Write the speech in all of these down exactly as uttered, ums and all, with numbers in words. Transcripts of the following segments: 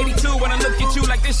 eighty-two when I look at you like this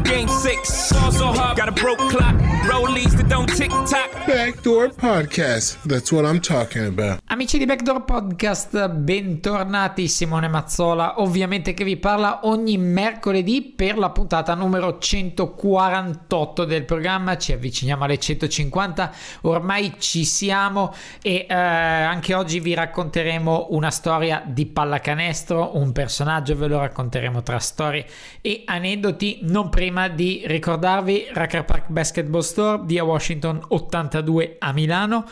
game six. Ball so hard, got a broke clock. Rollies that don't tick-tock. Backdoor Podcast, that's what I'm talking about. Amici di Backdoor Podcast, bentornati. Simone Mazzola, ovviamente, che vi parla ogni mercoledì per la puntata numero centoquarantotto del programma. Ci avviciniamo alle centocinquanta, ormai ci siamo, e eh, anche oggi vi racconteremo una storia di pallacanestro, un personaggio, ve lo racconteremo tra storie e aneddoti, non prima di ricordarvi Rucker Park Basketball Store, via Washington ottantadue a Milano,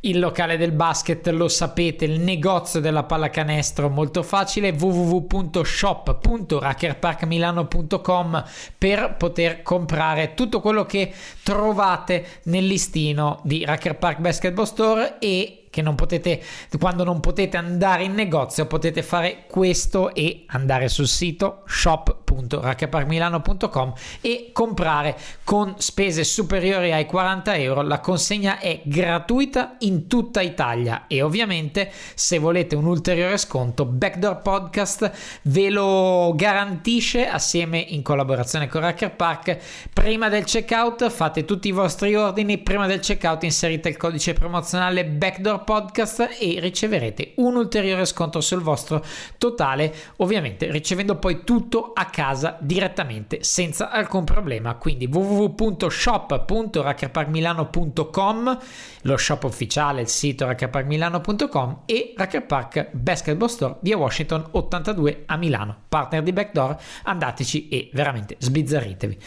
il locale del basket, lo sapete, il negozio della pallacanestro molto facile, w w w punto shop punto rucker park milano punto com, per poter comprare tutto quello che trovate nel listino di Rucker Park Basketball Store, e che non potete, quando non potete andare in negozio, potete fare questo e andare sul sito shop punto rucker park milano punto com e comprare con spese superiori ai quaranta euro. La consegna è gratuita in tutta Italia, e ovviamente, se volete un ulteriore sconto, Backdoor Podcast ve lo garantisce, assieme, in collaborazione con Rucker Park. Prima del checkout fate tutti i vostri ordini, prima del checkout inserite il codice promozionale Backdoor Podcast e riceverete un ulteriore sconto sul vostro totale, ovviamente ricevendo poi tutto a casa direttamente senza alcun problema. Quindi w w w punto shop punto rucker park milano punto com, lo shop ufficiale, il sito rucker park milano punto com, e Rucker Park Basketball Store, via Washington ottantadue a Milano, partner di Backdoor. Andateci e veramente sbizzarritevi.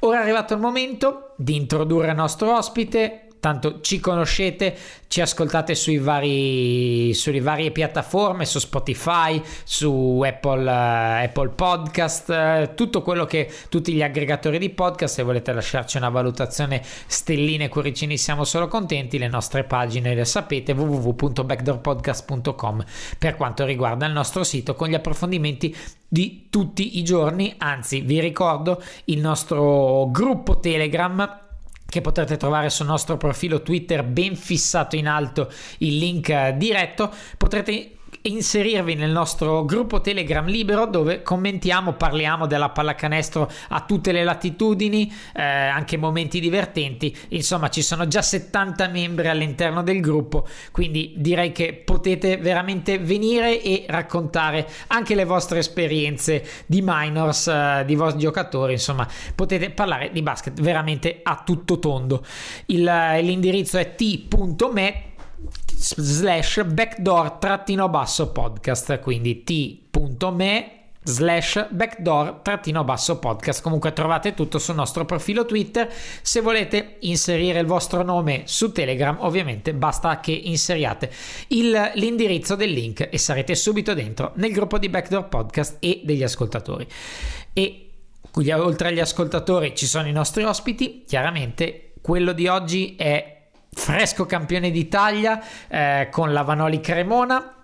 Ora è arrivato il momento di introdurre il nostro ospite. Tanto ci conoscete, ci ascoltate sui vari, sulle varie piattaforme, su Spotify, su Apple, uh, Apple Podcast, uh, tutto quello che, tutti gli aggregatori di podcast. Se volete lasciarci una valutazione, stelline, cuoricini, siamo solo contenti. Le nostre pagine le sapete, w w w punto backdoor podcast punto com, per quanto riguarda il nostro sito, con gli approfondimenti di tutti i giorni. Anzi, vi ricordo il nostro gruppo Telegram, che potrete trovare sul nostro profilo Twitter, ben fissato in alto il link diretto. Potrete inserirvi nel nostro gruppo Telegram libero, dove commentiamo, parliamo della pallacanestro a tutte le latitudini, eh, anche momenti divertenti. Insomma, ci sono già settanta membri all'interno del gruppo, quindi direi che potete veramente venire e raccontare anche le vostre esperienze di minors, eh, di vostri giocatori. Insomma, potete parlare di basket veramente a tutto tondo. Il, l'indirizzo è t.me slash backdoor trattino basso podcast, quindi t.me slash backdoor trattino basso podcast. Comunque trovate tutto sul nostro profilo Twitter. Se volete inserire il vostro nome su Telegram, ovviamente basta che inseriate il, l'indirizzo del link e sarete subito dentro nel gruppo di Backdoor Podcast e degli ascoltatori. E oltre agli ascoltatori ci sono i nostri ospiti. Chiaramente quello di oggi è fresco campione d'Italia, eh, con la Vanoli Cremona,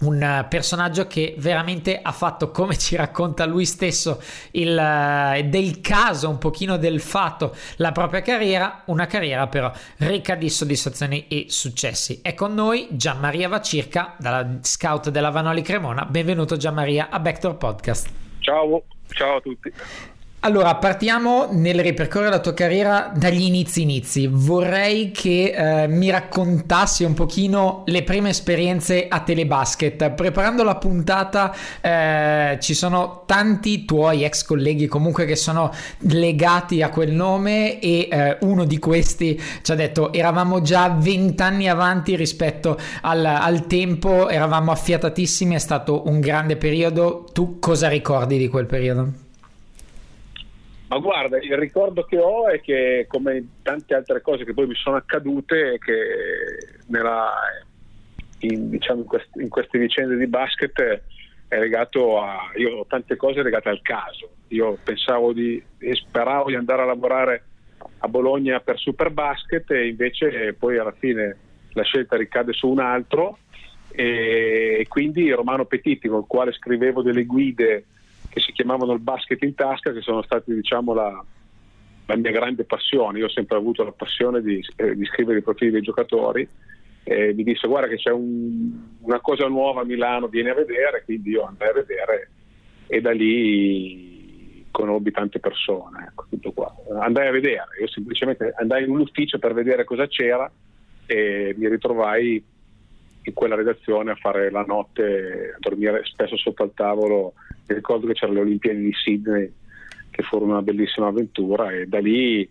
un personaggio che veramente ha fatto, come ci racconta lui stesso, il del caso, un pochino del fatto, la propria carriera, una carriera però ricca di soddisfazioni e successi. È con noi Gianmaria Vacirca, dalla scout della Vanoli Cremona. Benvenuto Gianmaria a Backdoor Podcast. Ciao, ciao a tutti. Allora, partiamo nel ripercorrere la tua carriera dagli inizi inizi. Vorrei che eh, mi raccontassi un pochino le prime esperienze a Telebasket. Preparando la puntata eh, ci sono tanti tuoi ex colleghi comunque che sono legati a quel nome, e eh, uno di questi ci ha detto: eravamo già vent'anni avanti rispetto al, al tempo, eravamo affiatatissimi, è stato un grande periodo. Tu cosa ricordi di quel periodo? Ma guarda, il ricordo che ho è che, come tante altre cose che poi mi sono accadute, che nella, in, diciamo in, quest- in queste vicende di basket è legato a, io ho tante cose legate al caso. Io pensavo di e speravo di andare a lavorare a Bologna per Superbasket e invece poi alla fine la scelta ricade su un altro, e quindi Romano Petiti, con il quale scrivevo delle guide che si chiamavano Il Basket in Tasca, che sono state, diciamo, la, la mia grande passione. Io ho sempre avuto la passione di, eh, di scrivere i profili dei giocatori, e mi disse: guarda che c'è un, una cosa nuova a Milano, vieni a vedere. Quindi io andai a vedere e da lì conobbi tante persone, ecco, tutto qua. Andai a vedere, io semplicemente andai in un ufficio per vedere cosa c'era e mi ritrovai in quella redazione a fare la notte, a dormire spesso sotto al tavolo. Mi ricordo che c'erano le Olimpiadi di Sydney, che furono una bellissima avventura, e da lì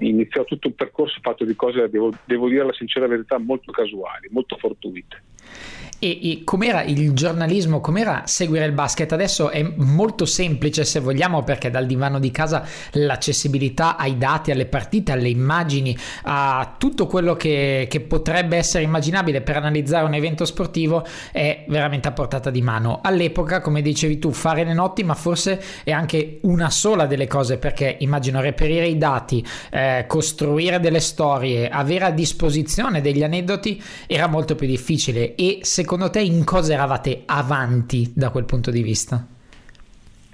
iniziò tutto un percorso fatto di cose, devo, devo dire la sincera verità, molto casuali, molto fortuite. E, e com'era il giornalismo, com'era seguire il basket? Adesso è molto semplice, se vogliamo, perché dal divano di casa l'accessibilità ai dati, alle partite, alle immagini, a tutto quello che, che potrebbe essere immaginabile per analizzare un evento sportivo è veramente a portata di mano. All'epoca, come dicevi tu, fare le notti, ma forse è anche una sola delle cose, perché immagino reperire i dati, eh, costruire delle storie, avere a disposizione degli aneddoti era molto più difficile. E secondo Secondo te in cosa eravate avanti da quel punto di vista?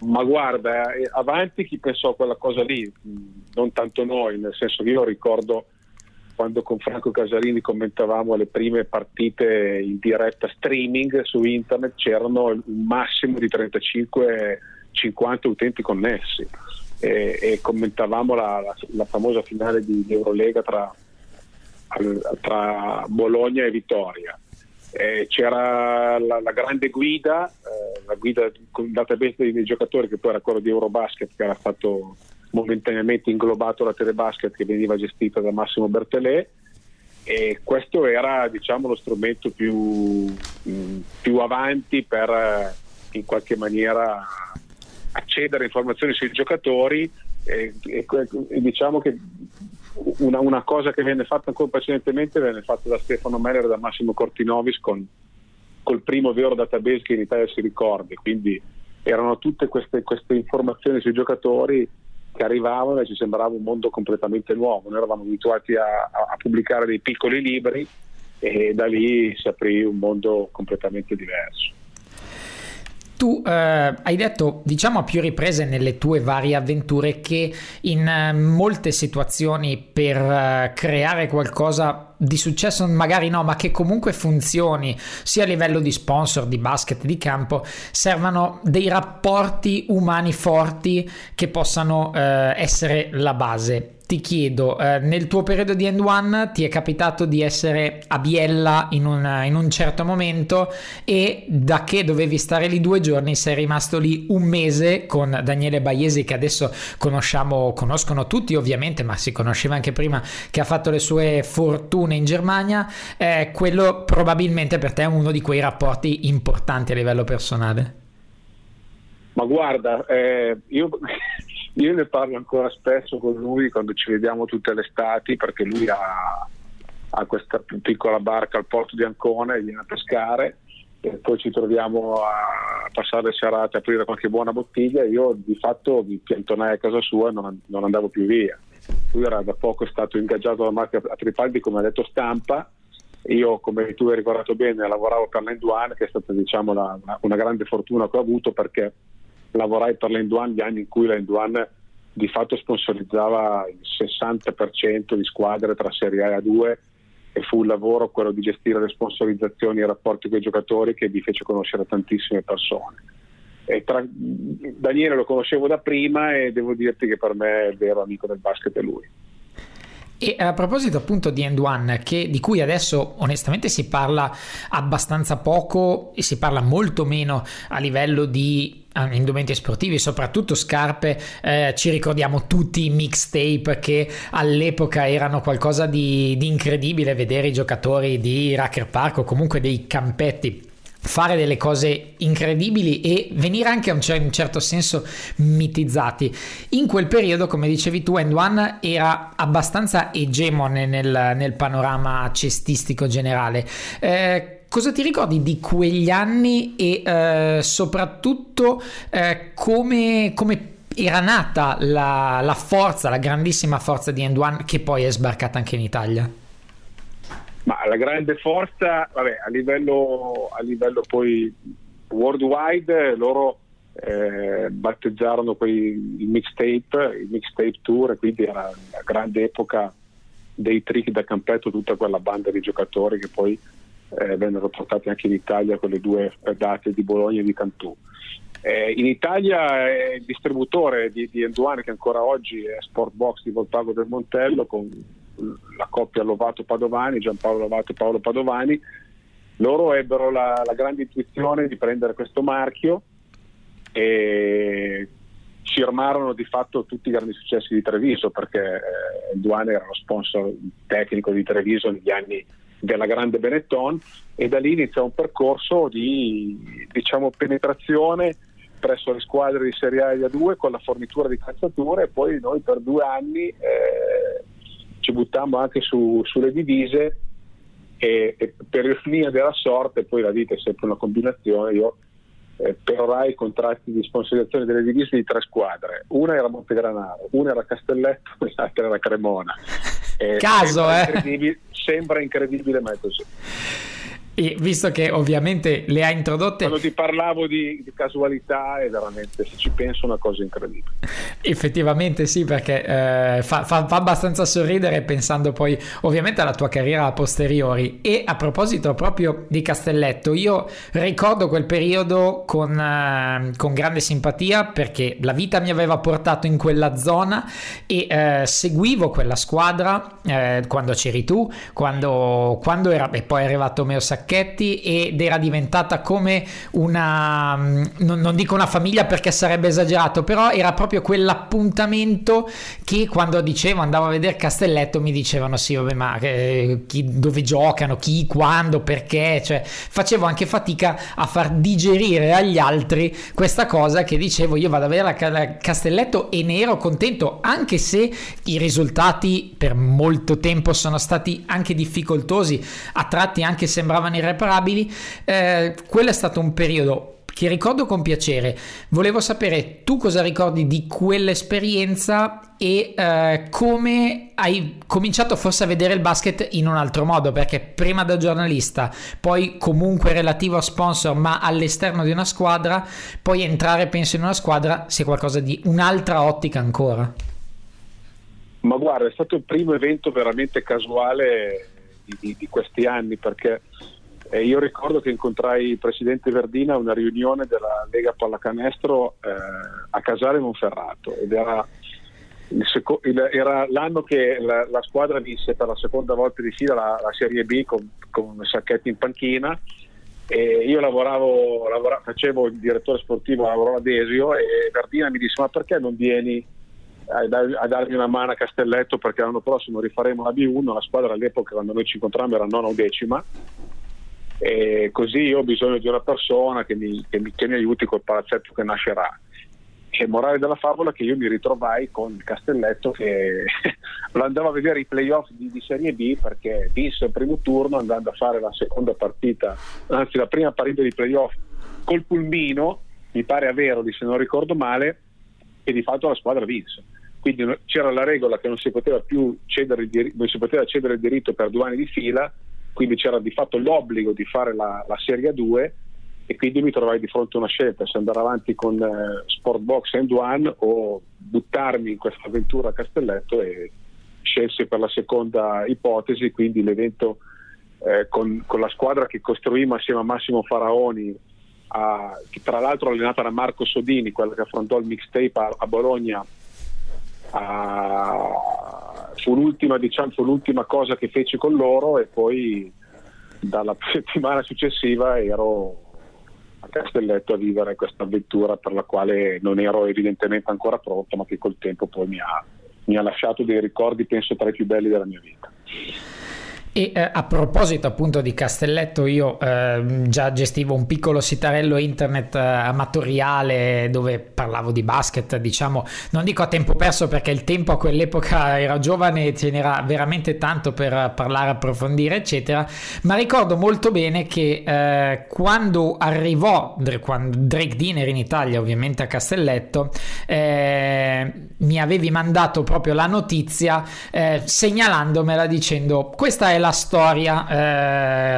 Ma guarda, eh, avanti chi pensò a quella cosa lì, non tanto noi, nel senso che io ricordo quando con Franco Casarini commentavamo le prime partite in diretta streaming su internet, c'erano un massimo di trentacinque cinquanta utenti connessi, e, e commentavamo la, la, la famosa finale di Eurolega tra, tra Bologna e Vittoria. Eh, c'era la, la grande guida, eh, la guida con il database dei, dei giocatori, che poi era quello di Eurobasket, che era stato momentaneamente inglobato da Telebasket, che veniva gestita da Massimo Bertelè, e questo era, diciamo, lo strumento più, mh, più avanti per in qualche maniera accedere a informazioni sui giocatori, e, e, e diciamo che Una, una cosa che venne fatta ancora precedentemente venne fatta da Stefano Meller e da Massimo Cortinovis con col primo vero database che in Italia si ricordi. Quindi erano tutte queste, queste informazioni sui giocatori che arrivavano e ci sembrava un mondo completamente nuovo. Noi eravamo abituati a, a pubblicare dei piccoli libri, e da lì si aprì un mondo completamente diverso. Tu eh, hai detto, diciamo a più riprese nelle tue varie avventure, che in eh, molte situazioni per eh, creare qualcosa di successo, magari no, ma che comunque funzioni, sia a livello di sponsor, di basket, di campo, servano dei rapporti umani forti che possano eh, essere la base. Ti chiedo, eh, nel tuo periodo di and one ti è capitato di essere a Biella in un, in un certo momento, e da che dovevi stare lì due giorni sei rimasto lì un mese con Daniele Baiesi, che adesso conosciamo, conoscono tutti ovviamente, ma si conosceva anche prima, che ha fatto le sue fortune in Germania. Eh, quello probabilmente per te è uno di quei rapporti importanti a livello personale. Ma guarda, eh, io... Io ne parlo ancora spesso con lui quando ci vediamo tutte le estati, perché lui ha, ha questa piccola barca al porto di Ancona e viene a pescare, e poi ci troviamo a passare le serate, a aprire qualche buona bottiglia. Io di fatto mi piantonai a casa sua e non, non andavo più via. Lui era da poco stato ingaggiato alla marca a Tripaldi, come ha detto Stampa. Io, come tu hai ricordato bene, lavoravo per l'Enduan, che è stata, diciamo, la, una grande fortuna che ho avuto, perché lavorai per l'End uno gli anni in cui l'End uno di fatto sponsorizzava il sessanta per cento di squadre tra Serie A e A due, e fu il lavoro quello di gestire le sponsorizzazioni e i rapporti con i giocatori che mi fece conoscere tantissime persone. E tra... Daniele lo conoscevo da prima, e devo dirti che per me è il vero amico del basket è lui. E a proposito appunto di and one, che di cui adesso onestamente si parla abbastanza poco, e si parla molto meno a livello di indumenti sportivi, soprattutto scarpe, eh, ci ricordiamo tutti i mixtape che all'epoca erano qualcosa di, di incredibile, vedere i giocatori di Rucker Park o comunque dei campetti fare delle cose incredibili e venire anche a un, cer- un certo senso mitizzati. In quel periodo, come dicevi tu, and one era abbastanza egemone nel, nel panorama cestistico generale. Eh, cosa ti ricordi di quegli anni e eh, soprattutto eh, come, come era nata la, la forza, la grandissima forza di and one, che poi è sbarcata anche in Italia? Ma la grande forza, vabbè, a livello, a livello poi worldwide, loro eh, battezzarono quei, il mixtape, il mixtape tour, quindi era la grande epoca dei trick da campetto, tutta quella banda di giocatori che poi eh, vennero portati anche in Italia con le due date di Bologna e di Cantù. Eh, in Italia eh, il distributore di, di and one, che ancora oggi è Sportbox di Volpago del Montello, con la coppia Lovato-Padovani, Gianpaolo Lovato e Paolo Padovani. Loro ebbero la, la grande intuizione di prendere questo marchio e firmarono di fatto tutti i grandi successi di Treviso, perché eh, and one era lo sponsor tecnico di Treviso negli anni della grande Benetton, e da lì inizia un percorso di, diciamo, penetrazione presso le squadre di Serie A e A due con la fornitura di calzature, e poi noi per due anni eh, ci buttammo anche su, sulle divise, e, e per ironia della sorte, poi la vita è sempre una combinazione, io eh, perorai i contratti di sponsorizzazione delle divise di tre squadre: una era Montegranaro, una era Castelletto e l'altra era Cremona. Eh, Caso, sembra eh! Incredibile, sembra incredibile, ma è così. E visto che ovviamente le ha introdotte, quando ti parlavo di, di casualità, è veramente, se ci penso, una cosa incredibile. Effettivamente sì, perché eh, fa, fa, fa abbastanza sorridere, pensando poi ovviamente alla tua carriera a posteriori. E a proposito proprio di Castelletto, io ricordo quel periodo con, eh, con grande simpatia, perché la vita mi aveva portato in quella zona e eh, seguivo quella squadra eh, quando c'eri tu, quando, quando era, e poi è arrivato Meo Sacchetti, ed era diventata come una, non, non dico una famiglia perché sarebbe esagerato, però era proprio quell'appuntamento che quando dicevo andavo a vedere Castelletto mi dicevano: sì, vabbè, ma eh, chi, dove giocano, chi, quando, perché, cioè facevo anche fatica a far digerire agli altri questa cosa, che dicevo io vado a vedere la Castelletto e ne ero contento, anche se i risultati per molto tempo sono stati anche difficoltosi, a tratti anche sembravano irreparabili. Eh, quello è stato un periodo che ricordo con piacere. Volevo sapere tu cosa ricordi di quell'esperienza e eh, come hai cominciato forse a vedere il basket in un altro modo, perché prima da giornalista, poi comunque relativo a sponsor ma all'esterno di una squadra, poi entrare penso in una squadra sia qualcosa di un'altra ottica ancora. Ma guarda, è stato il primo evento veramente casuale Di, di questi anni, perché eh, io ricordo che incontrai il presidente Verdina a una riunione della Lega Pallacanestro eh, a Casale Monferrato, ed era, il seco- il, era l'anno che la, la squadra vinse per la seconda volta di fila la, la Serie B con, con Sacchetti in panchina, e io lavoravo, lavoravo facevo il direttore sportivo, lavoravo ad Esio, e Verdina mi disse: ma perché non vieni a darmi una mano a Castelletto, perché l'anno prossimo rifaremo la B uno, la squadra all'epoca quando noi ci incontrammo era nona o decima, e così io ho bisogno di una persona che mi, che mi, che mi aiuti col palazzetto che nascerà. E morale della favola che io mi ritrovai con Castelletto che lo andavo a vedere i playoff di, di Serie B, perché vinse il primo turno andando a fare la seconda partita, anzi la prima partita di playoff col pulmino, mi pare a Veroli se non ricordo male, e di fatto la squadra vinse. Quindi c'era la regola che non si poteva più cedere il diritto, non si poteva cedere il diritto per due anni di fila, quindi c'era di fatto l'obbligo di fare la, la Serie A due, e quindi mi trovai di fronte a una scelta: se andare avanti con eh, Sportbox and one o buttarmi in questa avventura a Castelletto, e scelsi per la seconda ipotesi. Quindi l'evento eh, con, con la squadra che costruimmo assieme a Massimo Faraoni, a, che tra l'altro allenata da Marco Sodini, quella che affrontò il mixtape a, a Bologna, Ah, fu l'ultima diciamo fu l'ultima cosa che feci con loro, e poi dalla settimana successiva ero a Castelletto a vivere questa avventura per la quale non ero evidentemente ancora pronto, ma che col tempo poi mi ha, mi ha lasciato dei ricordi penso tra i più belli della mia vita. E eh, a proposito appunto di Castelletto, io eh, già gestivo un piccolo sitarello internet eh, amatoriale dove parlavo di basket, diciamo, non dico a tempo perso perché il tempo a quell'epoca era giovane e ce n'era veramente tanto per parlare, approfondire eccetera, ma ricordo molto bene che eh, quando arrivò quando Drake Diener in Italia, ovviamente a Castelletto, eh, mi avevi mandato proprio la notizia eh, segnalandomela dicendo: questa è la storia,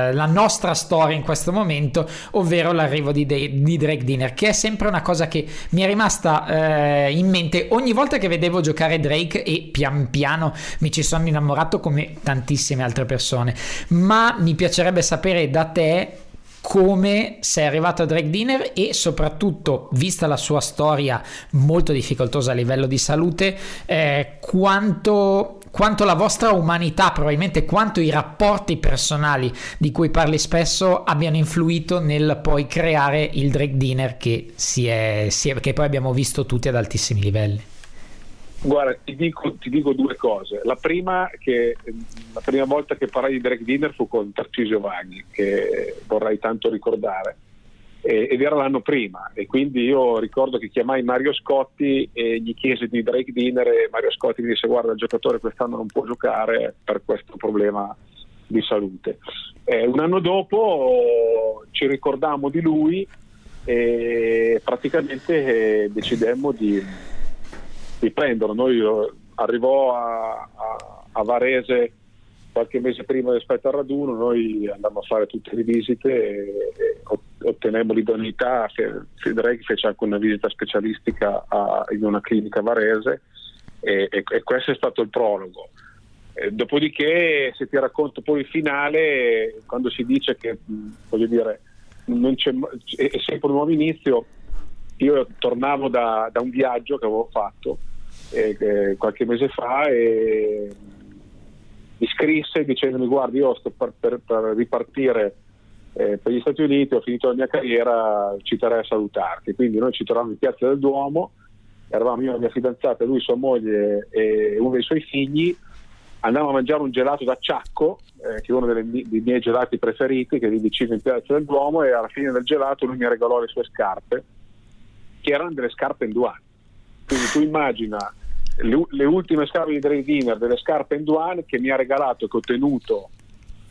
eh, la nostra storia in questo momento, ovvero l'arrivo di, De- di Drake Diener, che è sempre una cosa che mi è rimasta eh, in mente ogni volta che vedevo giocare Drake, e pian piano mi ci sono innamorato come tantissime altre persone. Ma mi piacerebbe sapere da te come sei arrivato a Drake Diener e soprattutto, vista la sua storia molto difficoltosa a livello di salute, eh, quanto... quanto la vostra umanità, probabilmente quanto i rapporti personali di cui parli spesso abbiano influito nel poi creare il Drake Diener che, si è, si è, che poi abbiamo visto tutti ad altissimi livelli. Guarda, ti dico, ti dico due cose. La prima, che la prima volta che parlai di Drake Diener fu con Tarcisio Vaghi, che vorrei tanto ricordare, ed era l'anno prima, e quindi io ricordo che chiamai Mario Scotti e gli chiesi di Drake Diener, e Mario Scotti mi disse: guarda, il giocatore quest'anno non può giocare per questo problema di salute. Eh, un anno dopo ci ricordammo di lui e praticamente eh, decidemmo di, di prenderlo. Noi arrivò a, a, a Varese qualche mese prima rispetto al raduno, noi andammo a fare tutte le visite e ottenemmo l'idoneità. Drake fece anche una visita specialistica a, in una clinica varese, e, e, e questo è stato il prologo. E dopodiché, se ti racconto poi il finale, quando si dice che, voglio dire, non c'è, è sempre un nuovo inizio, io tornavo da, da un viaggio che avevo fatto e, e, qualche mese fa, e mi scrisse dicendomi: guardi, io sto per, per, per ripartire eh, per gli Stati Uniti, ho finito la mia carriera, ci terrei a salutarti. Quindi noi ci trovavamo in Piazza del Duomo, eravamo io, la mia fidanzata, lui, sua moglie e uno dei suoi figli, andavamo a mangiare un gelato da Ciacco, eh, che è uno delle, dei miei gelati preferiti, che vi vicino in Piazza del Duomo, e alla fine del gelato lui mi regalò le sue scarpe, che erano delle scarpe and one. Quindi tu immagina le ultime scarpe di Drake Diener, delle scarpe and one che mi ha regalato, che ho tenuto,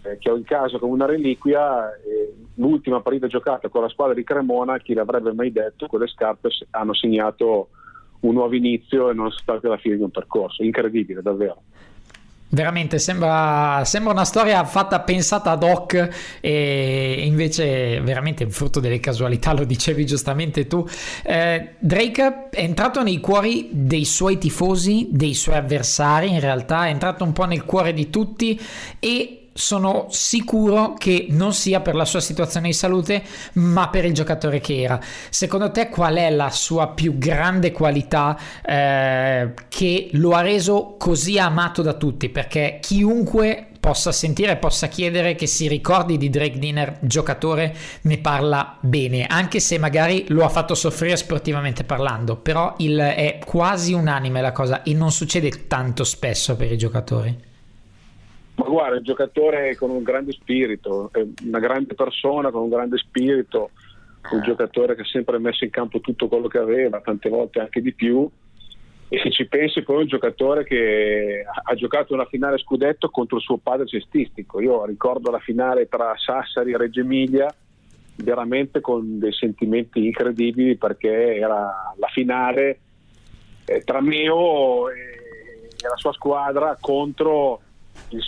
eh, che ho in casa come una reliquia. Eh, l'ultima partita giocata con la squadra di Cremona, chi l'avrebbe mai detto, quelle scarpe hanno segnato un nuovo inizio e non sono state la fine di un percorso incredibile, davvero. Veramente sembra, sembra una storia fatta, pensata ad hoc, e invece veramente il frutto delle casualità, lo dicevi giustamente tu. eh, Drake è entrato nei cuori dei suoi tifosi, dei suoi avversari, in realtà è entrato un po' nel cuore di tutti, e sono sicuro che non sia per la sua situazione di salute, ma per il giocatore che era. Secondo te qual è la sua più grande qualità eh, che lo ha reso così amato da tutti? Perché chiunque possa sentire, possa chiedere, che si ricordi di Drake Diener giocatore, ne parla bene, anche se magari lo ha fatto soffrire sportivamente parlando, però il, è quasi unanime la cosa, e non succede tanto spesso per i giocatori. Ma guarda, un giocatore con un grande spirito, una grande persona con un grande spirito, un giocatore che ha sempre messo in campo tutto quello che aveva, tante volte anche di più. E se ci pensi, poi, un giocatore che ha giocato una finale scudetto contro il suo padre cestistico. Io ricordo la finale tra Sassari e Reggio Emilia veramente con dei sentimenti incredibili, perché era la finale tra Meo e la sua squadra contro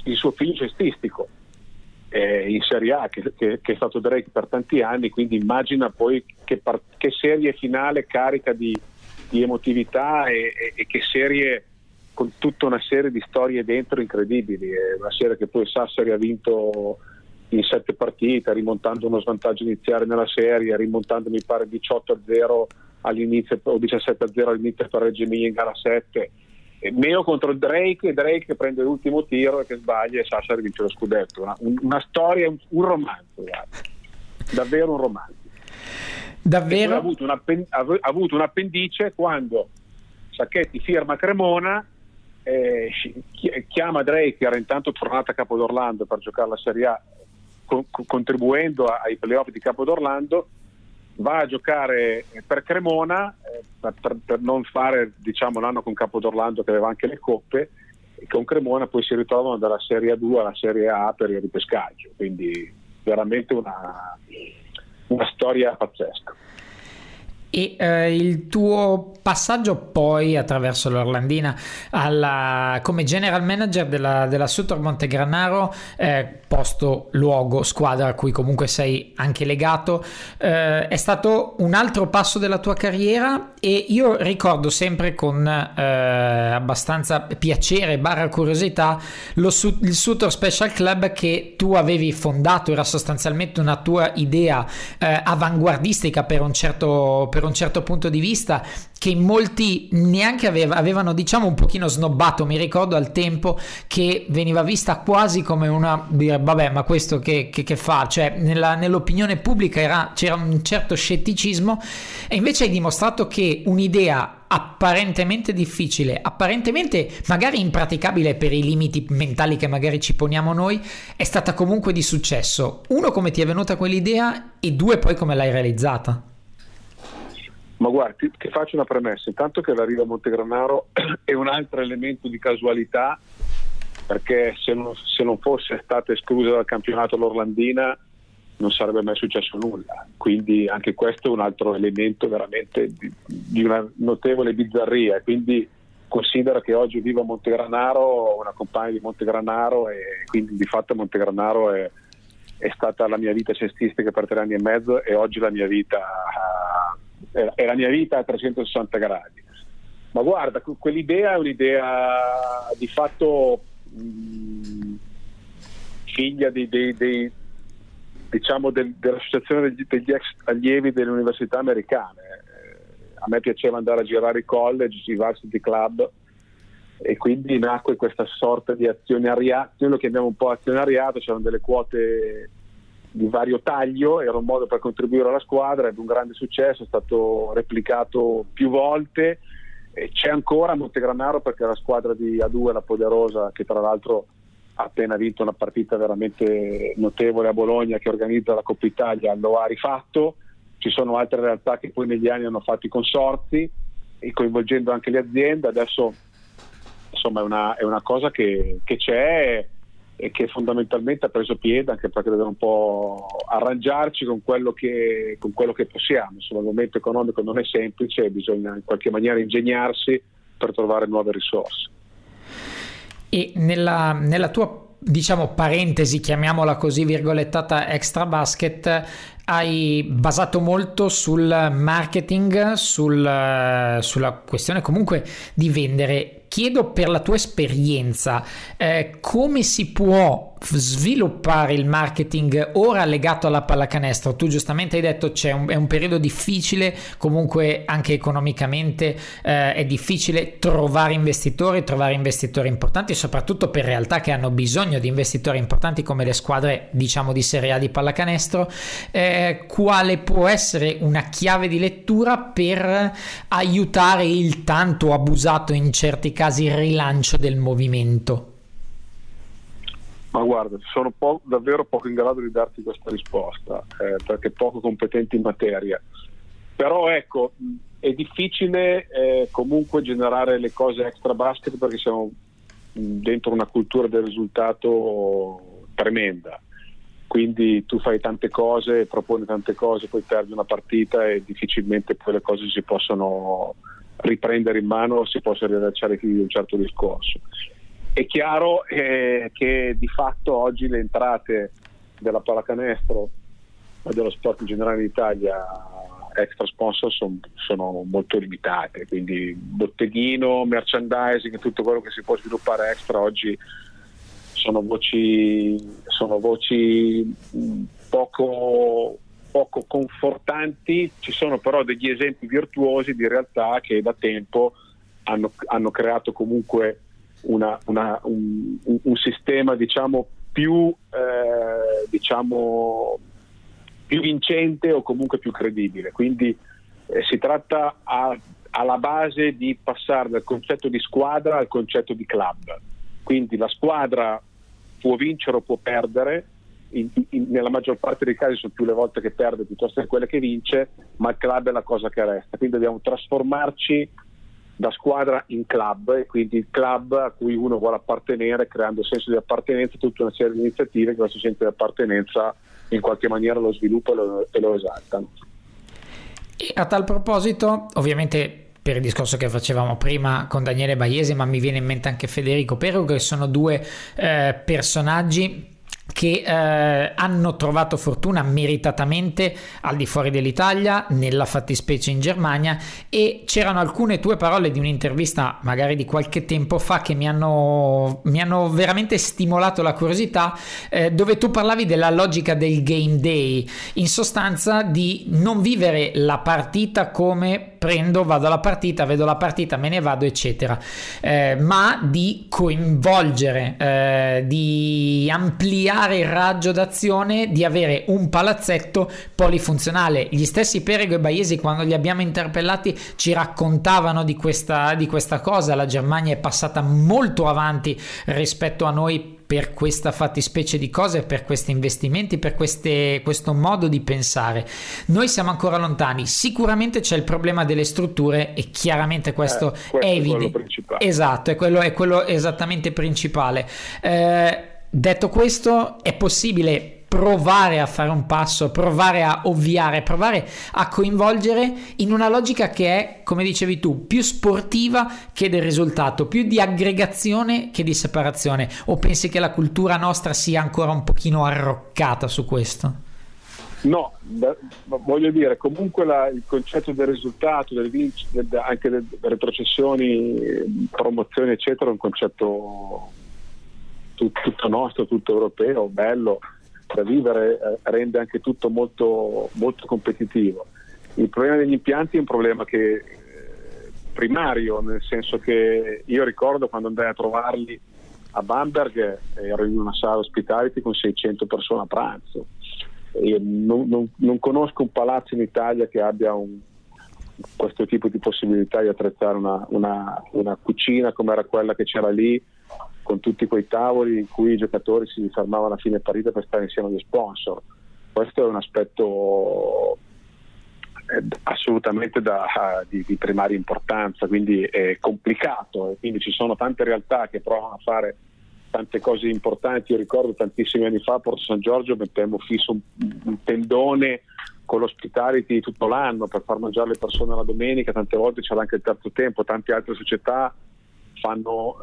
il suo figlio cestistico eh, in Serie A, che, che, che è stato Drake per tanti anni. Quindi immagina poi che, par- che serie finale carica di, di emotività, e, e, e che serie con tutta una serie di storie dentro incredibili. È una serie che poi Sassari ha vinto in sette partite, rimontando uno svantaggio iniziale nella serie, rimontando mi pare diciotto a zero all'inizio o diciassette a zero all'inizio per Reggio Emilia in gara sette. Meo contro Drake, e Drake prende l'ultimo tiro che sbaglia e Sassari vince lo scudetto. Una, una storia, un, un romanzo, guarda. Davvero un romanzo. Davvero? Ha avuto, un appen- ha avuto un appendice quando Sacchetti firma Cremona, eh, chiama Drake, che era intanto tornata a Capo d'Orlando per giocare la Serie A, co- contribuendo ai playoff di Capo d'Orlando, va a giocare per Cremona eh, per, per, per non fare, diciamo, l'anno con Capo d'Orlando che aveva anche le coppe, e con Cremona poi si ritrovano dalla Serie A due alla Serie A per il ripescaggio, quindi veramente una, una storia pazzesca. E eh, il tuo passaggio poi attraverso l'Orlandina alla, come general manager della, della Sutor Montegranaro, eh, posto, luogo, squadra a cui comunque sei anche legato, eh, è stato un altro passo della tua carriera, e io ricordo sempre con eh, abbastanza piacere barra curiosità lo, il Sutor Special Club che tu avevi fondato. Era sostanzialmente una tua idea eh, avanguardistica per un certo per un certo punto di vista, che in molti neanche aveva, avevano diciamo un pochino snobbato. Mi ricordo al tempo che veniva vista quasi come una, dire vabbè, ma questo che, che, che fa, cioè nella, nell'opinione pubblica era, c'era un certo scetticismo, e invece hai dimostrato che un'idea apparentemente difficile, apparentemente magari impraticabile per i limiti mentali che magari ci poniamo noi, è stata comunque di successo. Uno, come ti è venuta quell'idea, e due, poi come l'hai realizzata. Ma guardi, ti, ti faccio una premessa, intanto che l'arrivo a Montegranaro è un altro elemento di casualità, perché se non, se non fosse stata esclusa dal campionato l'Orlandina non sarebbe mai successo nulla, quindi anche questo è un altro elemento veramente di, di una notevole bizzarria. Quindi considera che oggi vivo a Montegranaro, una compagna di Montegranaro, e quindi di fatto Montegranaro è, è stata la mia vita cestistica per tre anni e mezzo, e oggi la mia vita... è la mia vita a trecentosessanta gradi. Ma guarda, quell'idea è un'idea di fatto mh, figlia dei, dei, dei, diciamo del, dell'associazione degli, degli ex allievi delle università americane. A me piaceva andare a girare i college, i varsity club, e quindi nacque questa sorta di azionariato. Noi lo chiamiamo un po' azionariato, c'erano delle quote di vario taglio, era un modo per contribuire alla squadra, ebbe un grande successo, è stato replicato più volte, e c'è ancora a Montegranaro perché la squadra di A due, la Poderosa, che tra l'altro ha appena vinto una partita veramente notevole a Bologna, che organizza la Coppa Italia, lo ha rifatto. Ci sono altre realtà che poi negli anni hanno fatto i consorzi, e coinvolgendo anche le aziende. Adesso insomma è una, è una cosa che, che c'è, e che fondamentalmente ha preso piede, anche perché dobbiamo un po' arrangiarci con quello che, con quello che possiamo. Insomma, il momento economico non è semplice, bisogna in qualche maniera ingegnarsi per trovare nuove risorse. E nella, nella tua, diciamo, parentesi, chiamiamola così, virgolettata, extra basket, hai basato molto sul marketing, sul, sulla questione comunque di vendere. Chiedo, per la tua esperienza, eh, come si può sviluppare il marketing ora legato alla pallacanestro? Tu giustamente hai detto c'è un, è un periodo difficile, comunque anche economicamente eh, è difficile trovare investitori, trovare investitori importanti, soprattutto per realtà che hanno bisogno di investitori importanti come le squadre, diciamo, di Serie A di pallacanestro. Eh, quale può essere una chiave di lettura per aiutare il tanto abusato, in certi casi, il rilancio del movimento? Ma guarda, sono po- davvero poco in grado di darti questa risposta, eh, perché poco competente in materia. Però ecco, è difficile eh, comunque generare le cose extra basket, perché siamo dentro una cultura del risultato tremenda. Quindi tu fai tante cose, proponi tante cose, poi perdi una partita e difficilmente poi le cose si possono riprendere in mano o si possono riallacciare più di un certo discorso. È chiaro eh, che di fatto oggi le entrate della pallacanestro e dello sport in generale in Italia extra sponsor son, sono molto limitate, quindi botteghino, merchandising e tutto quello che si può sviluppare extra oggi sono voci, sono voci poco, poco confortanti. Ci sono però degli esempi virtuosi di realtà che da tempo hanno, hanno creato comunque Una, una, un, un sistema diciamo più eh, diciamo più vincente o comunque più credibile. Quindi eh, si tratta a, alla base di passare dal concetto di squadra al concetto di club. Quindi la squadra può vincere o può perdere, in, in, nella maggior parte dei casi sono più le volte che perde piuttosto che quelle che vince, ma il club è la cosa che resta, quindi dobbiamo trasformarci da squadra in club, e quindi il club a cui uno vuole appartenere, creando senso di appartenenza, tutta una serie di iniziative che questo senso di appartenenza in qualche maniera lo sviluppano e lo esaltano. E a tal proposito, ovviamente per il discorso che facevamo prima con Daniele Baiesi, ma mi viene in mente anche Federico Perego, che sono due eh, personaggi che eh, hanno trovato fortuna meritatamente al di fuori dell'Italia, nella fattispecie in Germania, e c'erano alcune tue parole di un'intervista magari di qualche tempo fa che mi hanno, mi hanno veramente stimolato la curiosità, eh, dove tu parlavi della logica del game day, in sostanza di non vivere la partita come prendo, vado alla partita, vedo la partita, me ne vado, eccetera, eh, ma di coinvolgere, eh, di ampliare il raggio d'azione, di avere un palazzetto polifunzionale. Gli stessi Perego e Baiesi, quando li abbiamo interpellati, ci raccontavano di questa, di questa cosa. La Germania è passata molto avanti rispetto a noi per questa fattispecie di cose, per questi investimenti, per queste, questo modo di pensare. Noi siamo ancora lontani, sicuramente c'è il problema delle strutture, e chiaramente questo, eh, questo è evidente. Esatto, è quello, è quello esattamente principale. Eh, detto questo, è possibile provare a fare un passo, provare a ovviare, provare a coinvolgere in una logica che è, come dicevi tu, più sportiva che del risultato, più di aggregazione che di separazione, o pensi che la cultura nostra sia ancora un pochino arroccata su questo? No, da, voglio dire, comunque la, il concetto del risultato, del vinc- del, anche delle retrocessioni, promozioni eccetera, è un concetto tut, tutto nostro, tutto europeo, bello da vivere, eh, rende anche tutto molto, molto competitivo. Il problema degli impianti è un problema che eh, primario, nel senso che io ricordo quando andai a trovarli a Bamberg, ero in una sala hospitality con seicento persone a pranzo. E non, non, non conosco un palazzo in Italia che abbia un, questo tipo di possibilità di attrezzare una, una, una cucina come era quella che c'era lì, con tutti quei tavoli in cui i giocatori si fermavano a fine partita per stare insieme agli sponsor. Questo è un aspetto assolutamente da, di, di primaria importanza, quindi è complicato, e quindi ci sono tante realtà che provano a fare tante cose importanti. Io ricordo tantissimi anni fa a Porto San Giorgio mettemmo fisso un, un tendone con l'hospitality tutto l'anno per far mangiare le persone la domenica, tante volte c'era anche il terzo tempo. Tante altre società Fanno,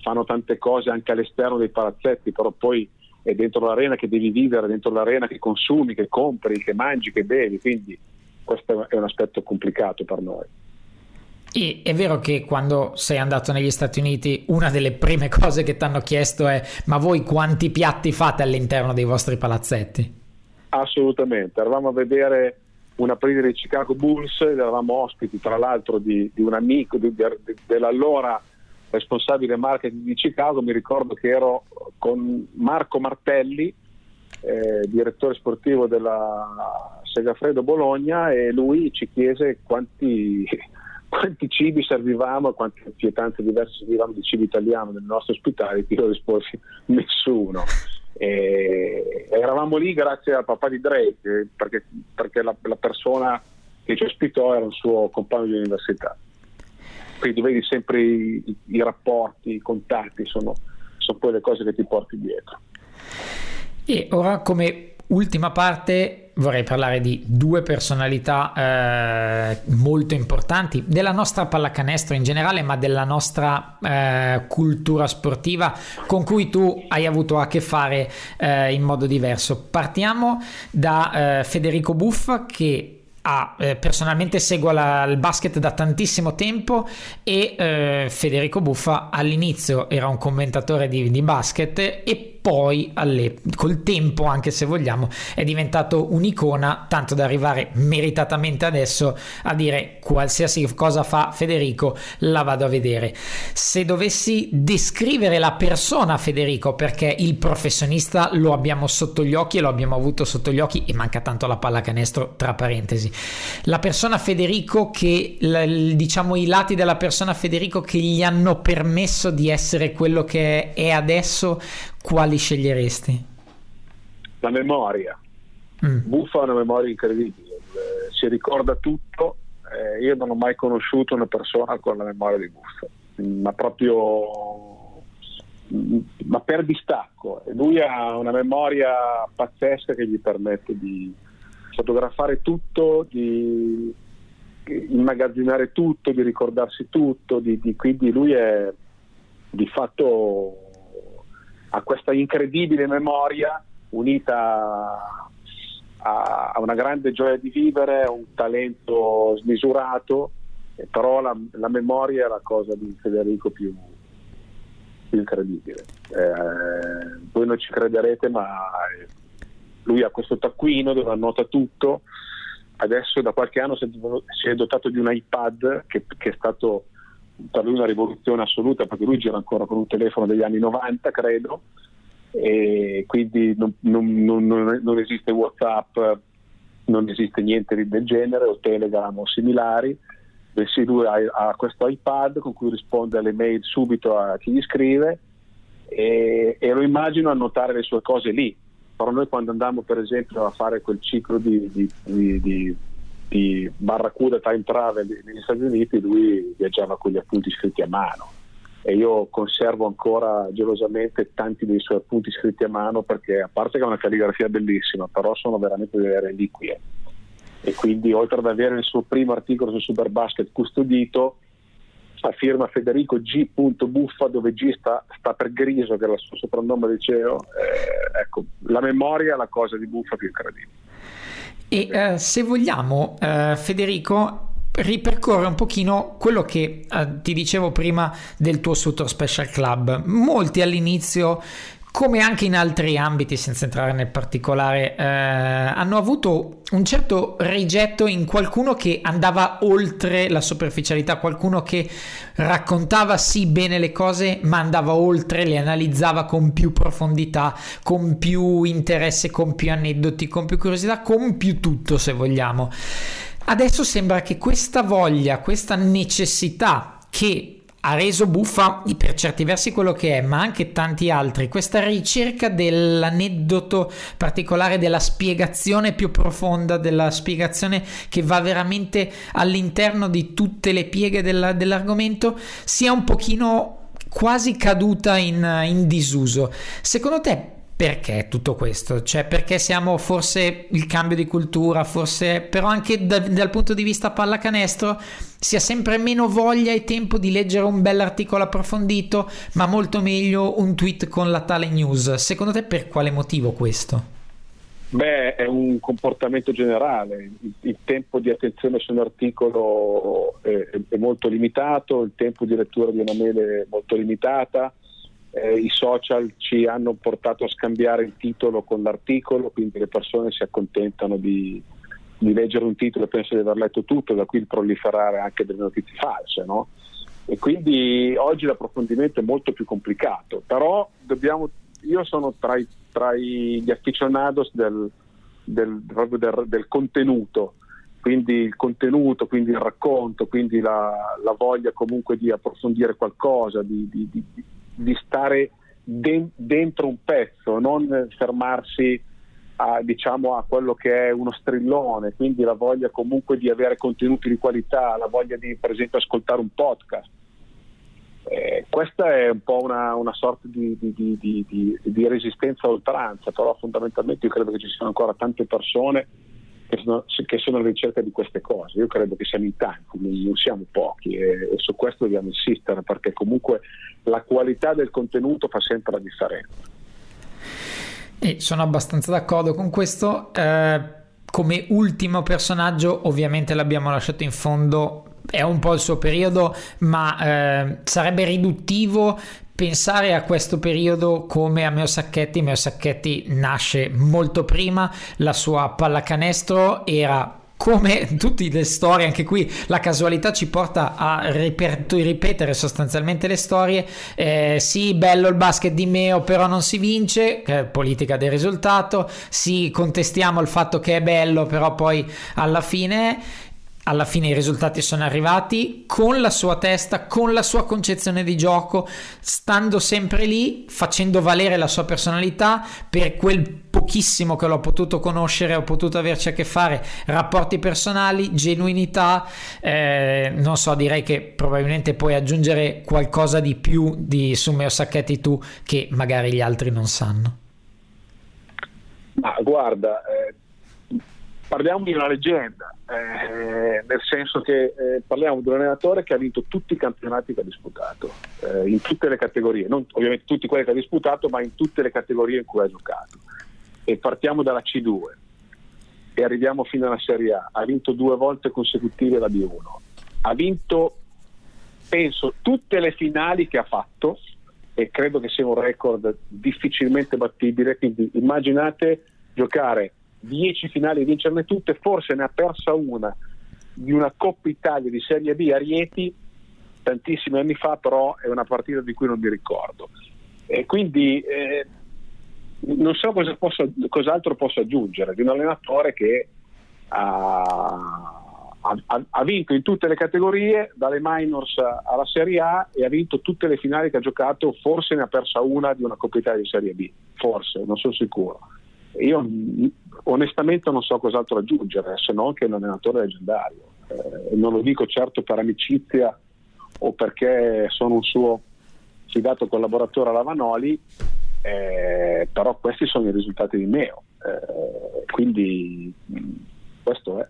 fanno tante cose anche all'esterno dei palazzetti, però poi è dentro l'arena che devi vivere, dentro l'arena che consumi, che compri, che mangi, che bevi, quindi questo è un aspetto complicato per noi. E è vero che quando sei andato negli Stati Uniti una delle prime cose che ti hanno chiesto è: ma voi quanti piatti fate all'interno dei vostri palazzetti? Assolutamente, eravamo a vedere una partita dei Chicago Bulls ed eravamo ospiti tra l'altro di, di un amico di, di, dell'allora responsabile marketing di Chicago. Mi ricordo che ero con Marco Martelli, eh, direttore sportivo della Segafredo Bologna, e lui ci chiese quanti, quanti cibi servivamo, quante pietanze diverse servivamo di cibo italiano nel nostro ospitale. Io risposi: nessuno. E eravamo lì grazie al papà di Drake, perché, perché la, la persona che ci ospitò era un suo compagno di università. Quindi vedi sempre i, i rapporti, i contatti, sono, sono poi le cose che ti porti dietro. E ora, come ultima parte, vorrei parlare di due personalità eh, molto importanti della nostra pallacanestro in generale, ma della nostra eh, cultura sportiva, con cui tu hai avuto a che fare eh, in modo diverso. Partiamo da eh, Federico Buffa, che Ah, eh, personalmente seguo la, il basket da tantissimo tempo, e eh, Federico Buffa all'inizio era un commentatore di, di basket, e poi alle, col tempo, anche se vogliamo, è diventato un'icona, tanto da arrivare meritatamente adesso a dire: qualsiasi cosa fa Federico la vado a vedere. Se dovessi descrivere la persona Federico, perché il professionista lo abbiamo sotto gli occhi e lo abbiamo avuto sotto gli occhi, e manca tanto la pallacanestro tra parentesi, la persona Federico che, diciamo, i lati della persona Federico che gli hanno permesso di essere quello che è adesso, quali sceglieresti? La memoria. mm. Buffa ha una memoria incredibile, si ricorda tutto. Eh, io non ho mai conosciuto una persona con la memoria di Buffa, ma proprio ma per distacco. Lui ha una memoria pazzesca che gli permette di fotografare tutto, di immagazzinare tutto, di ricordarsi tutto, di, di, quindi lui è di fatto, ha questa incredibile memoria unita a, a una grande gioia di vivere, a un talento smisurato, però la, la memoria è la cosa di Federico più incredibile. Eh, voi non ci crederete, ma lui ha questo taccuino dove annota tutto. Adesso da qualche anno si è dotato di un iPad che, che è stato per lui una rivoluzione assoluta, perché lui gira ancora con un telefono degli anni novanta, credo, e quindi non, non, non, non esiste WhatsApp, non esiste niente del genere, o Telegram o similari. Sì, lui ha, ha questo iPad con cui risponde alle mail subito a chi gli scrive, e, e lo immagino annotare le sue cose lì. Però noi quando andammo per esempio a fare quel ciclo di, di, di, di, di Barracuda Time Travel negli Stati Uniti, lui viaggiava con gli appunti scritti a mano, e io conservo ancora gelosamente tanti dei suoi appunti scritti a mano, perché a parte che è una calligrafia bellissima, però sono veramente delle reliquie. E quindi, oltre ad avere il suo primo articolo su Superbasket custodito, la firma Federico G. Buffa, dove G sta, sta per Griso, che era il suo soprannome del C E O. Eh, ecco, la memoria è la cosa di Buffa più incredibile. E eh, se vogliamo, eh, Federico ripercorre un pochino quello che eh, ti dicevo prima del tuo Sutor Special Club. Molti all'inizio, come anche in altri ambiti, senza entrare nel particolare, eh, hanno avuto un certo rigetto in qualcuno che andava oltre la superficialità, qualcuno che raccontava sì bene le cose, ma andava oltre, le analizzava con più profondità, con più interesse, con più aneddoti, con più curiosità, con più tutto, se vogliamo. Adesso sembra che questa voglia, questa necessità che ha reso Buffa per certi versi quello che è, ma anche tanti altri, questa ricerca dell'aneddoto particolare, della spiegazione più profonda, della spiegazione che va veramente all'interno di tutte le pieghe della, dell'argomento, sia un pochino quasi caduta in, in disuso. Secondo te perché tutto questo? Cioè, perché siamo, forse il cambio di cultura, forse però anche da, dal punto di vista pallacanestro si ha sempre meno voglia e tempo di leggere un bell'articolo approfondito, ma molto meglio un tweet con la tale news. Secondo te per quale motivo questo? Beh, è un comportamento generale. Il, il tempo di attenzione su un articolo è, è molto limitato, il tempo di lettura di una mail è molto limitata. Eh, i social ci hanno portato a scambiare il titolo con l'articolo, quindi le persone si accontentano di, di leggere un titolo e pensano di aver letto tutto, da qui il proliferare anche delle notizie false, no? E quindi oggi l'approfondimento è molto più complicato, però dobbiamo, io sono tra, i, tra i, gli aficionados del, del, proprio del, del contenuto, quindi il contenuto, quindi il racconto, quindi la, la voglia comunque di approfondire qualcosa, di, di, di di stare de- dentro un pezzo, non fermarsi a, diciamo, a quello che è uno strillone. Quindi la voglia comunque di avere contenuti di qualità, la voglia di per esempio ascoltare un podcast. Eh, questa è un po' una, una sorta di, di, di, di, di, di resistenza a oltranza, però fondamentalmente io credo che ci siano ancora tante persone che sono, che sono alla ricerca di queste cose. Io credo che siamo in tanti, non siamo pochi, e, e su questo dobbiamo insistere, perché comunque la qualità del contenuto fa sempre la differenza. E sono abbastanza d'accordo con questo. Eh, come ultimo personaggio, ovviamente l'abbiamo lasciato in fondo è un po' il suo periodo, ma eh, sarebbe riduttivo pensare a questo periodo come a Meo Sacchetti. Meo Sacchetti nasce molto prima, la sua pallacanestro era, come tutte le storie, anche qui la casualità ci porta a ripetere sostanzialmente le storie, eh, sì, bello il basket di Meo però non si vince, eh, politica del risultato, sì, contestiamo il fatto che è bello però poi alla fine... alla fine i risultati sono arrivati con la sua testa, con la sua concezione di gioco, stando sempre lì, facendo valere la sua personalità. Per quel pochissimo che l'ho potuto conoscere, ho potuto averci a che fare, rapporti personali, genuinità, eh, non so, direi che probabilmente puoi aggiungere qualcosa di più di su Meo Sacchetti tu che magari gli altri non sanno. Ma guarda, eh... parliamo di una leggenda, eh, nel senso che eh, parliamo di un allenatore che ha vinto tutti i campionati che ha disputato, eh, in tutte le categorie, non ovviamente tutti quelli che ha disputato, ma in tutte le categorie in cui ha giocato. E partiamo dalla C due e arriviamo fino alla Serie A, ha vinto due volte consecutive la B uno, ha vinto, penso, tutte le finali che ha fatto, e credo che sia un record difficilmente battibile, quindi immaginate giocare dieci finali e vincerne tutte, forse ne ha persa una di una Coppa Italia di Serie B a Rieti tantissimi anni fa, però è una partita di cui non mi ricordo, e quindi eh, non so cosa posso, cos'altro posso aggiungere di un allenatore che ha, ha, ha vinto in tutte le categorie, dalle minors alla Serie A, e ha vinto tutte le finali che ha giocato, forse ne ha persa una di una Coppa Italia di Serie B, forse, non sono sicuro. Io onestamente non so cos'altro aggiungere, se non che è un allenatore leggendario. Eh, non lo dico certo per amicizia o perché sono un suo fidato collaboratore alla Vanoli, eh, però questi sono i risultati di Meo, eh, quindi questo è.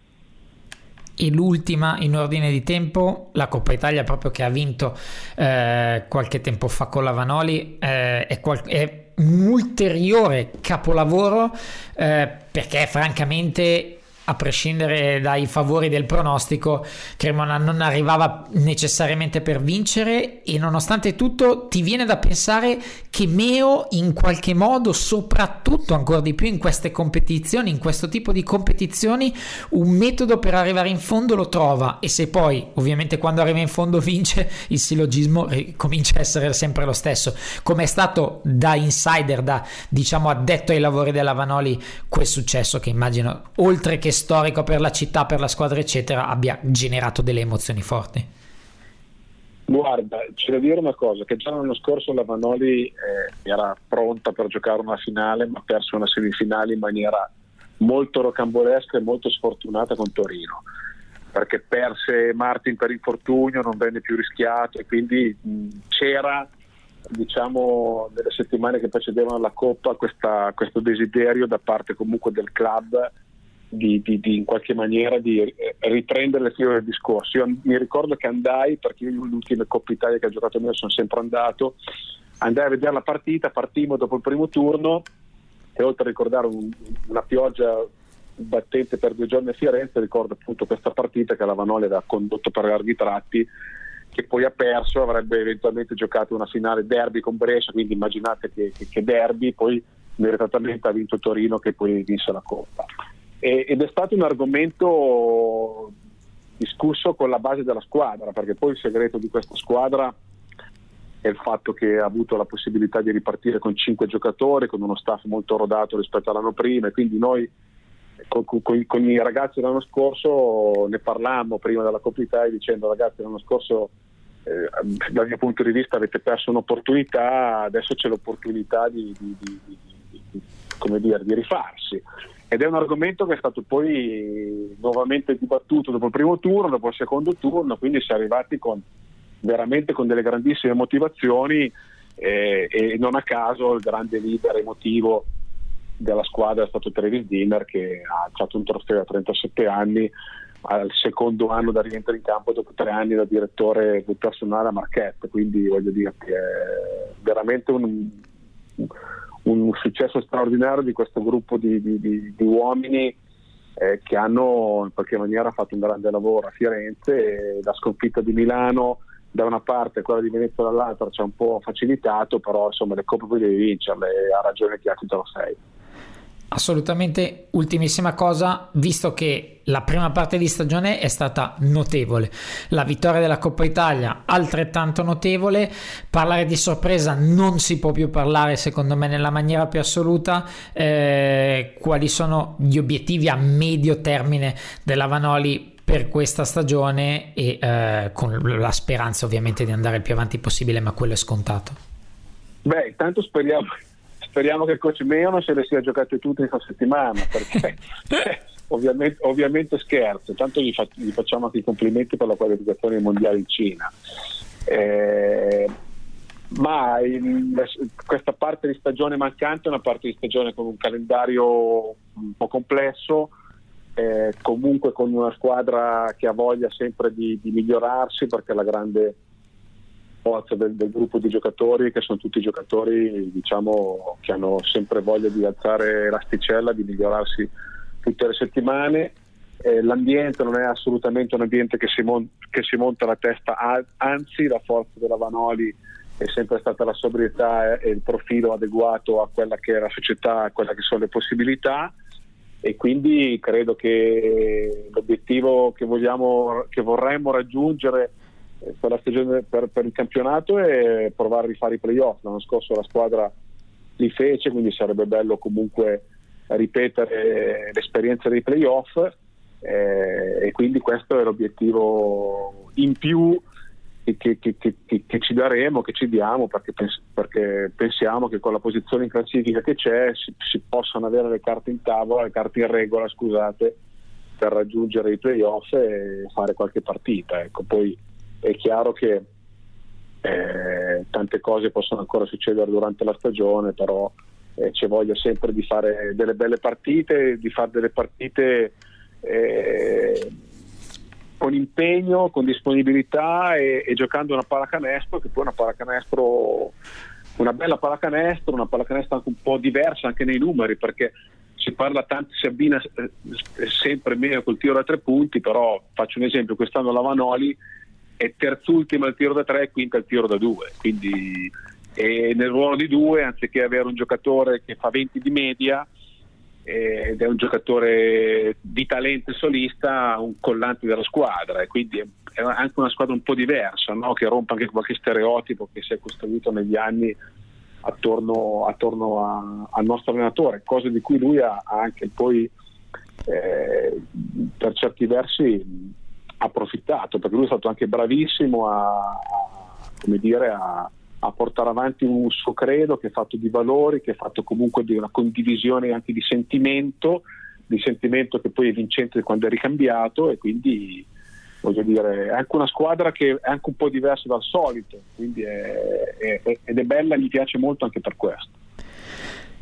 E l'ultima in ordine di tempo, la Coppa Italia proprio che ha vinto eh, qualche tempo fa con la Vanoli, eh, è, qual- è un ulteriore capolavoro, eh, perché francamente, a prescindere dai favori del pronostico, Cremona non arrivava necessariamente per vincere, e nonostante tutto ti viene da pensare che Meo in qualche modo, soprattutto ancora di più in queste competizioni, in questo tipo di competizioni, un metodo per arrivare in fondo lo trova, e se poi ovviamente quando arriva in fondo vince, il sillogismo comincia a essere sempre lo stesso, come è stato da insider, da diciamo addetto ai lavori della Vanoli, quel successo che immagino, oltre che storico per la città, per la squadra eccetera, abbia generato delle emozioni forti. Guarda, c'è da dire una cosa, che già l'anno scorso la Vanoli eh, era pronta per giocare una finale, ma ha perso una semifinale in maniera molto rocambolesca e molto sfortunata con Torino, perché perse Martin per infortunio, non venne più rischiato, e quindi mh, c'era, diciamo, nelle settimane che precedevano la Coppa questa, questo desiderio da parte comunque del club Di, di, di in qualche maniera di riprendere le file del discorso. Io mi ricordo che andai, perché io l'ultima Coppa Italia che ha giocato me sono sempre andato, andai a vedere la partita, partimmo dopo il primo turno e oltre a ricordare un, una pioggia battente per due giorni a Firenze, ricordo appunto questa partita che la Vanoli aveva condotto per larghi tratti, che poi ha perso, avrebbe eventualmente giocato una finale derby con Brescia, quindi immaginate che, che, che derby, poi meritatamente ha vinto Torino che poi vinse la Coppa. Ed è stato un argomento discusso con la base della squadra, perché poi il segreto di questa squadra è il fatto che ha avuto la possibilità di ripartire con cinque giocatori, con uno staff molto rodato rispetto all'anno prima, e quindi noi con, con, con i ragazzi dell'anno scorso ne parlammo prima della Coppa Italia dicendo: ragazzi, l'anno scorso eh, dal mio punto di vista avete perso un'opportunità, adesso c'è l'opportunità di, di, di, di, di, di come dire, di rifarsi. Ed è un argomento che è stato poi nuovamente dibattuto dopo il primo turno, dopo il secondo turno, quindi si è arrivati con veramente con delle grandissime motivazioni, eh, e non a caso il grande leader emotivo della squadra è stato Drake Diener, che ha fatto un trofeo a trentasette anni, al secondo anno da rientrare in campo dopo tre anni da direttore del personale a Marchette, quindi voglio dire che è veramente un... un successo straordinario di questo gruppo di, di, di, di uomini eh, che hanno in qualche maniera fatto un grande lavoro a Firenze. E la sconfitta di Milano da una parte e quella di Venezia dall'altra ci ha un po' facilitato, però insomma le coppe poi devi vincerle, ha ragione chi ha titolo sei. Assolutamente. Ultimissima cosa, visto che la prima parte di stagione è stata notevole, la vittoria della Coppa Italia altrettanto notevole, parlare di sorpresa non si può più parlare secondo me nella maniera più assoluta. Eh, quali sono gli obiettivi a medio termine della Vanoli per questa stagione e eh, con la speranza ovviamente di andare il più avanti possibile, ma quello è scontato? Beh, intanto speriamo Speriamo che il coach Meo non se le sia giocate tutte in questa settimana, perché eh, ovviamente, ovviamente scherzo, tanto gli, fa, gli facciamo anche i complimenti per la qualificazione mondiale in Cina. Eh, ma in, questa parte di stagione mancante è una parte di stagione con un calendario un po' complesso, eh, comunque con una squadra che ha voglia sempre di, di migliorarsi, perché la grande Del, del gruppo di giocatori, che sono tutti giocatori diciamo che hanno sempre voglia di alzare l'asticella, di migliorarsi tutte le settimane. Eh, l'ambiente non è assolutamente un ambiente che si, mon- che si monta la testa, anzi la forza della Vanoli è sempre stata la sobrietà e il profilo adeguato a quella che è la società, a quella che sono le possibilità, e quindi credo che l'obiettivo che vogliamo, che vorremmo raggiungere per la stagione, per, per il campionato, e provare a rifare i playoff. L'anno scorso la squadra li fece, quindi sarebbe bello comunque ripetere l'esperienza dei playoff, eh, e quindi questo è l'obiettivo in più che, che, che, che, che ci daremo, che ci diamo, perché, pens- perché pensiamo che con la posizione in classifica che c'è si, si possano avere le carte in tavola, le carte in regola, scusate, per raggiungere i playoff e fare qualche partita. Ecco, poi è chiaro che eh, tante cose possono ancora succedere durante la stagione, però eh, c'è voglia sempre di fare delle belle partite, di fare delle partite eh, con impegno, con disponibilità e, e giocando una pallacanestro, che poi è una pallacanestro, una bella pallacanestro, una pallacanestro anche un po' diversa anche nei numeri, perché si parla tanto, si abbina eh, sempre meno col tiro da tre punti, però faccio un esempio: quest'anno la Vanoli è terzultima al tiro da tre e quinta al tiro da due, quindi è nel ruolo di due, anziché avere un giocatore che fa venti di media ed è un giocatore di talento solista, un collante della squadra, e quindi è anche una squadra un po' diversa, no? Che rompa anche qualche stereotipo che si è costruito negli anni attorno, attorno a, al nostro allenatore, cosa di cui lui ha, ha anche poi eh, per certi versi approfittato, perché lui è stato anche bravissimo a, a, come dire, a, a portare avanti un suo credo che è fatto di valori, che è fatto comunque di una condivisione anche di sentimento, di sentimento che poi è vincente quando è ricambiato, e quindi voglio dire è anche una squadra che è anche un po' diversa dal solito, quindi è, è, ed è bella, mi piace molto anche per questo.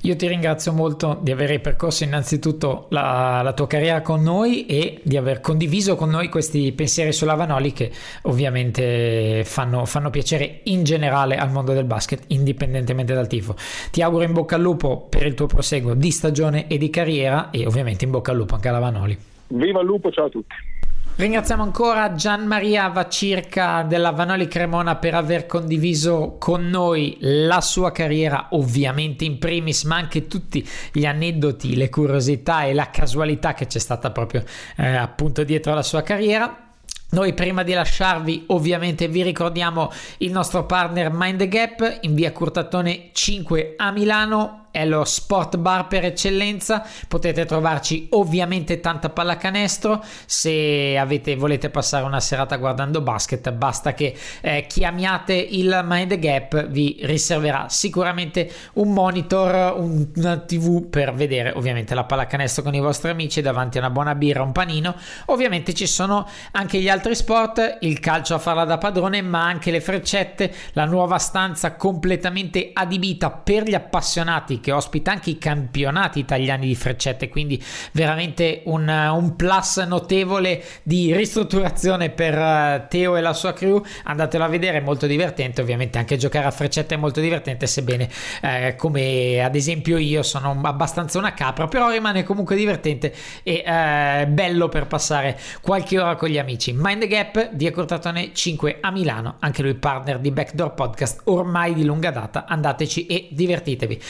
Io ti ringrazio molto di aver ripercorso innanzitutto la, la tua carriera con noi e di aver condiviso con noi questi pensieri sulla Vanoli, che ovviamente fanno, fanno piacere in generale al mondo del basket, indipendentemente dal tifo. Ti auguro in bocca al lupo per il tuo proseguo di stagione e di carriera, e ovviamente in bocca al lupo anche alla Vanoli. Viva il lupo, ciao a tutti. Ringraziamo ancora Gianmaria Vacirca della Vanoli Cremona per aver condiviso con noi la sua carriera, ovviamente in primis, ma anche tutti gli aneddoti, le curiosità e la casualità che c'è stata proprio eh, appunto dietro alla sua carriera. Noi prima di lasciarvi ovviamente vi ricordiamo il nostro partner Mind the Gap in via Curtatone cinque a Milano, è lo sport bar per eccellenza, potete trovarci ovviamente tanta pallacanestro. Se avete, volete passare una serata guardando basket, basta che eh, chiamiate il Mind Gap, vi riserverà sicuramente un monitor, un, una tv per vedere ovviamente la pallacanestro con i vostri amici davanti a una buona birra, un panino. Ovviamente ci sono anche gli altri sport, il calcio a farla da padrone, ma anche le freccette, la nuova stanza completamente adibita per gli appassionati che ospita anche i campionati italiani di freccette, quindi veramente un, un plus notevole di ristrutturazione per Teo e la sua crew. Andatelo a vedere, è molto divertente, ovviamente anche giocare a freccette è molto divertente, sebbene eh, come ad esempio io sono abbastanza una capra, però rimane comunque divertente e eh, bello per passare qualche ora con gli amici. Mind the Gap di Accortatone cinque a Milano, anche lui partner di Backdoor Podcast ormai di lunga data, andateci e divertitevi.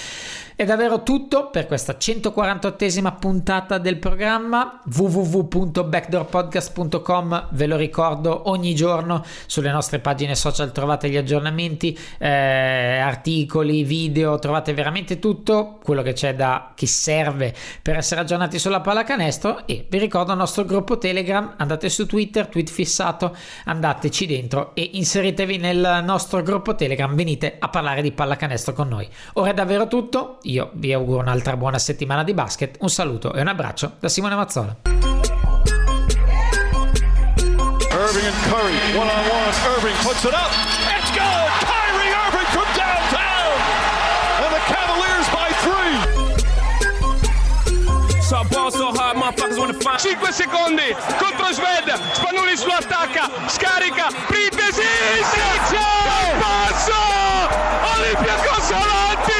È davvero tutto per questa centoquarantottesima puntata del programma. Vu vu vu punto backdoor podcast punto com, ve lo ricordo, ogni giorno sulle nostre pagine social trovate gli aggiornamenti, eh, articoli, video, trovate veramente tutto quello che c'è da che serve per essere aggiornati sulla pallacanestro. E vi ricordo il nostro gruppo Telegram, andate su Twitter, tweet fissato, andateci dentro e inseritevi nel nostro gruppo Telegram, venite a parlare di pallacanestro con noi. Ora è davvero tutto. Io vi auguro un'altra buona settimana di basket, un saluto e un abbraccio da Simone Mazzola. Irving and Curry, one on one, Irving puts it up, it's good, Kyrie Irving from downtown, and the Cavaliers by three. So ball so hard, motherfuckers wanna find. cinque secondi, contro Sved, Spanuli su attacca, scarica, Pripesi, Siccio, passo, Olimpia Consolanti.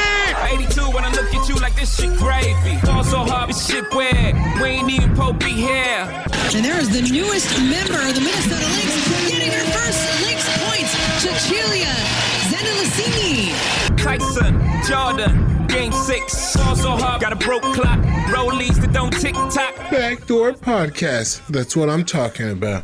eighty-two when I look at you like this shit gravy. Ball so hard, this shit weird. We ain't even Popey here. And there is the newest member of the Minnesota Lynx getting her first Lynx points. Cecilia Zandalasini. Tyson, Jordan, game six. Ball so hard, got a broke clock. Rollies that don't tick tock. Backdoor podcast. That's what I'm talking about.